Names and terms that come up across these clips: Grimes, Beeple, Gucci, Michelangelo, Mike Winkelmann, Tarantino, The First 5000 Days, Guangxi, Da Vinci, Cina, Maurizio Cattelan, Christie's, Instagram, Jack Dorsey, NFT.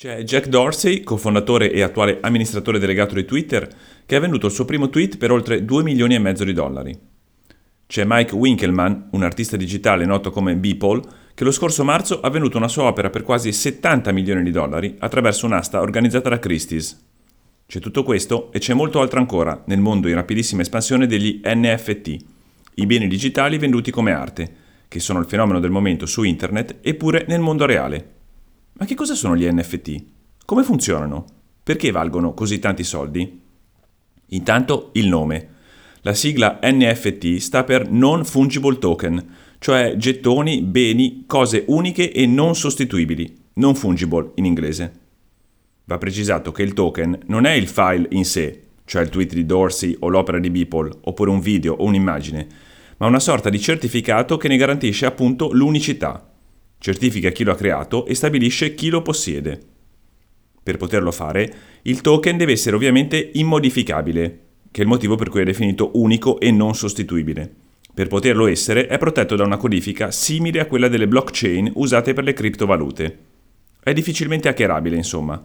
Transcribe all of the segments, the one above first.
C'è Jack Dorsey, cofondatore e attuale amministratore delegato di Twitter, che ha venduto il suo primo tweet per oltre 2 milioni e mezzo di dollari. C'è Mike Winkelmann, un artista digitale noto come Beeple, che lo scorso marzo ha venduto una sua opera per quasi 70 milioni di dollari attraverso un'asta organizzata da Christie's. C'è tutto questo e c'è molto altro ancora nel mondo in rapidissima espansione degli NFT, i beni digitali venduti come arte, che sono il fenomeno del momento su internet e pure nel mondo reale. Ma che cosa sono gli NFT? Come funzionano? Perché valgono così tanti soldi? Intanto il nome. La sigla NFT sta per Non Fungible Token, cioè gettoni, beni, cose uniche e non sostituibili, non fungible in inglese. Va precisato che il token non è il file in sé, cioè il tweet di Dorsey o l'opera di Beeple, oppure un video o un'immagine, ma una sorta di certificato che ne garantisce appunto l'unicità. Certifica chi lo ha creato e stabilisce chi lo possiede. Per poterlo fare, il token deve essere ovviamente immodificabile, che è il motivo per cui è definito unico e non sostituibile. Per poterlo essere, è protetto da una codifica simile a quella delle blockchain usate per le criptovalute. È difficilmente hackerabile, insomma.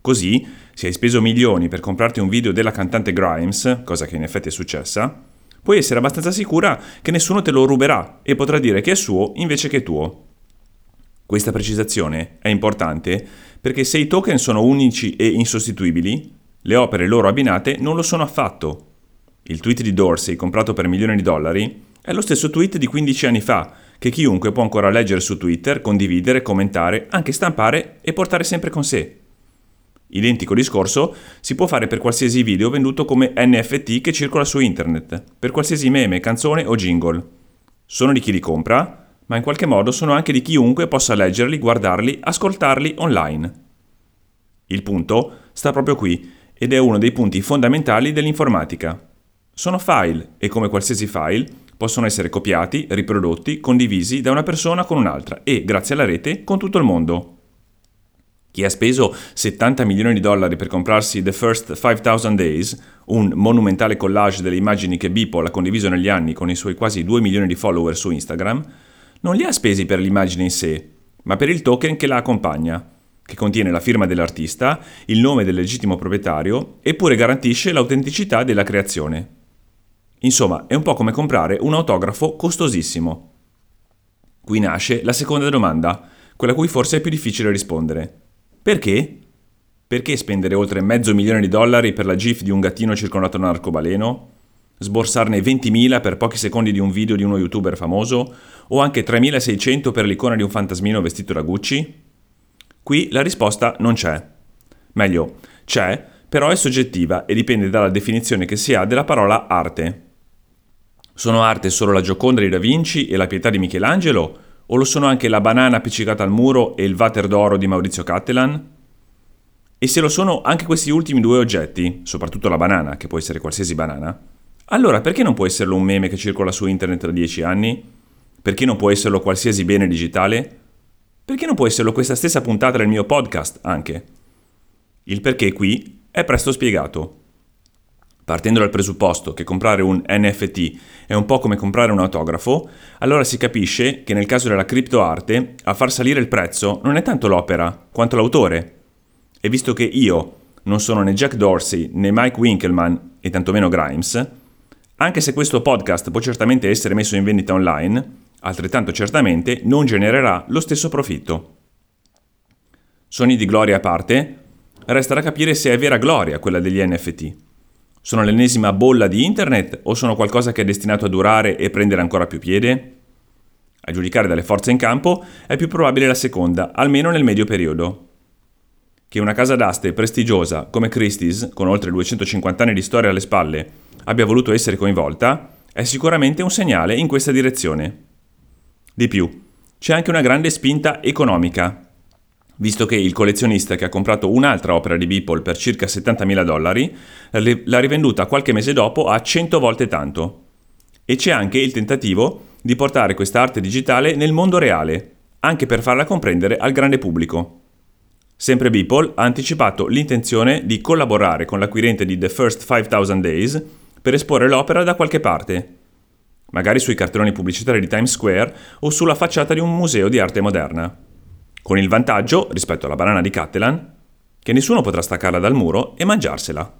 Così, se hai speso milioni per comprarti un video della cantante Grimes, cosa che in effetti è successa, puoi essere abbastanza sicura che nessuno te lo ruberà e potrà dire che è suo invece che tuo. Questa precisazione è importante perché se i token sono unici e insostituibili, le opere loro abbinate non lo sono affatto. Il tweet di Dorsey, comprato per milioni di dollari, è lo stesso tweet di 15 anni fa, che chiunque può ancora leggere su Twitter, condividere, commentare, anche stampare e portare sempre con sé. Identico discorso si può fare per qualsiasi video venduto come NFT che circola su internet, per qualsiasi meme, canzone o jingle. Sono di chi li compra, ma in qualche modo sono anche di chiunque possa leggerli, guardarli, ascoltarli online. Il punto sta proprio qui ed è uno dei punti fondamentali dell'informatica. Sono file e come qualsiasi file possono essere copiati, riprodotti, condivisi da una persona con un'altra e, grazie alla rete, con tutto il mondo. Chi ha speso 70 milioni di dollari per comprarsi The First 5000 Days, un monumentale collage delle immagini che Beeple ha condiviso negli anni con i suoi quasi 2 milioni di follower su Instagram, non li ha spesi per l'immagine in sé, ma per il token che la accompagna, che contiene la firma dell'artista, il nome del legittimo proprietario e pure garantisce l'autenticità della creazione. Insomma, è un po' come comprare un autografo costosissimo. Qui nasce la seconda domanda, quella a cui forse è più difficile rispondere. Perché? Perché spendere oltre $500,000 per la gif di un gattino circondato da un arcobaleno? Sborsarne 20.000 per pochi secondi di un video di uno youtuber famoso, o anche 3.600 per l'icona di un fantasmino vestito da Gucci? Qui la risposta non c'è. Meglio, c'è, però è soggettiva e dipende dalla definizione che si ha della parola arte. Sono arte solo la Gioconda di Da Vinci e la Pietà di Michelangelo? O lo sono anche la banana appiccicata al muro e il water d'oro di Maurizio Cattelan? E se lo sono anche questi ultimi due oggetti, soprattutto la banana, che può essere qualsiasi banana, allora perché non può esserlo un meme che circola su internet da 10 anni? Perché non può esserlo qualsiasi bene digitale? Perché non può esserlo questa stessa puntata del mio podcast anche? Il perché qui è presto spiegato. Partendo dal presupposto che comprare un NFT è un po' come comprare un autografo, allora si capisce che nel caso della criptoarte a far salire il prezzo non è tanto l'opera quanto l'autore. E visto che io non sono né Jack Dorsey né Mike Winkelmann e tantomeno Grimes, anche se questo podcast può certamente essere messo in vendita online, altrettanto certamente non genererà lo stesso profitto. Sogni di gloria a parte, resta da capire se è vera gloria quella degli NFT. Sono l'ennesima bolla di internet o sono qualcosa che è destinato a durare e prendere ancora più piede? A giudicare dalle forze in campo è più probabile la seconda, almeno nel medio periodo. Che una casa d'aste prestigiosa come Christie's, con oltre 250 anni di storia alle spalle, abbia voluto essere coinvolta, è sicuramente un segnale in questa direzione. Di più, c'è anche una grande spinta economica, visto che il collezionista che ha comprato un'altra opera di Beeple per circa $70,000 l'ha rivenduta qualche mese dopo a 100 volte tanto. E c'è anche il tentativo di portare questa arte digitale nel mondo reale, anche per farla comprendere al grande pubblico. Sempre Beeple ha anticipato l'intenzione di collaborare con l'acquirente di The First 5000 Days per esporre l'opera da qualche parte, magari sui cartelloni pubblicitari di Times Square o sulla facciata di un museo di arte moderna. con il vantaggio, rispetto alla banana di Cattelan, che nessuno potrà staccarla dal muro e mangiarsela.